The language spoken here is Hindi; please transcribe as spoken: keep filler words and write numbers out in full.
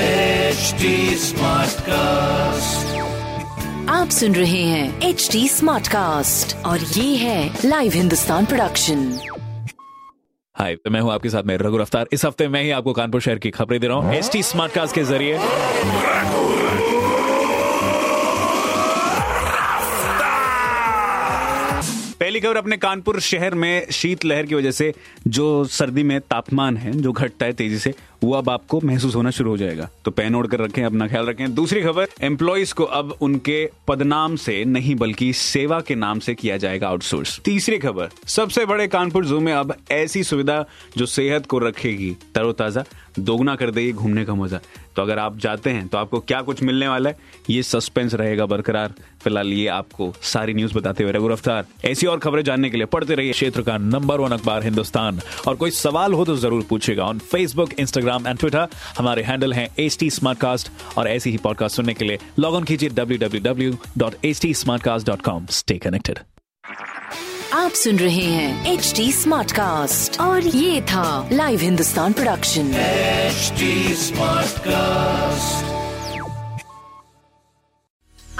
H T SmartCast. आप सुन रहे हैं H T SmartCast और ये है लाइव हिंदुस्तान प्रोडक्शन। हाय, तो मैं हूँ आपके साथ मैं रघु रफ्तार। इस हफ्ते मैं ही आपको कानपुर शहर की खबरें दे रहा हूँ H T SmartCast के जरिए। पहली खबर अपने कानपुर शहर में शीतलहर की वजह से जो सर्दी में तापमान है जो घटता है तेजी से वो अब आपको महसूस होना शुरू हो जाएगा, तो पैन ओढ़ कर रखें, अपना ख्याल रखें। दूसरी खबर, एम्प्लॉइज को अब उनके पदनाम से नहीं बल्कि सेवा के नाम से किया जाएगा आउटसोर्स। तीसरी खबर, सबसे बड़े कानपुर जू में अब ऐसी सुविधा जो सेहत को रखेगी तरोताजा, दोगुना कर देगी घूमने का मजा। तो अगर आप जाते हैं तो आपको क्या कुछ मिलने वाला है, ये सस्पेंस रहेगा बरकरार। फिलहाल ये आपको सारी न्यूज बताते हुए रघु रफ्तार। ऐसी और खबरें जानने के लिए पढ़ते रहिए क्षेत्र का नंबर वन अखबार हिंदुस्तान, और कोई सवाल हो तो जरूर पूछेगा। On Facebook, Instagram and Twitter हमारे हैंडल हैं H T SmartCast, और ऐसी ही पॉडकास्ट सुनने के लिए लॉग ऑन कीजिए W W W dot h t smartcast dot com। Stay connected. आप सुन रहे हैं H T SmartCast और ये था live Hindustan production H T SmartCast।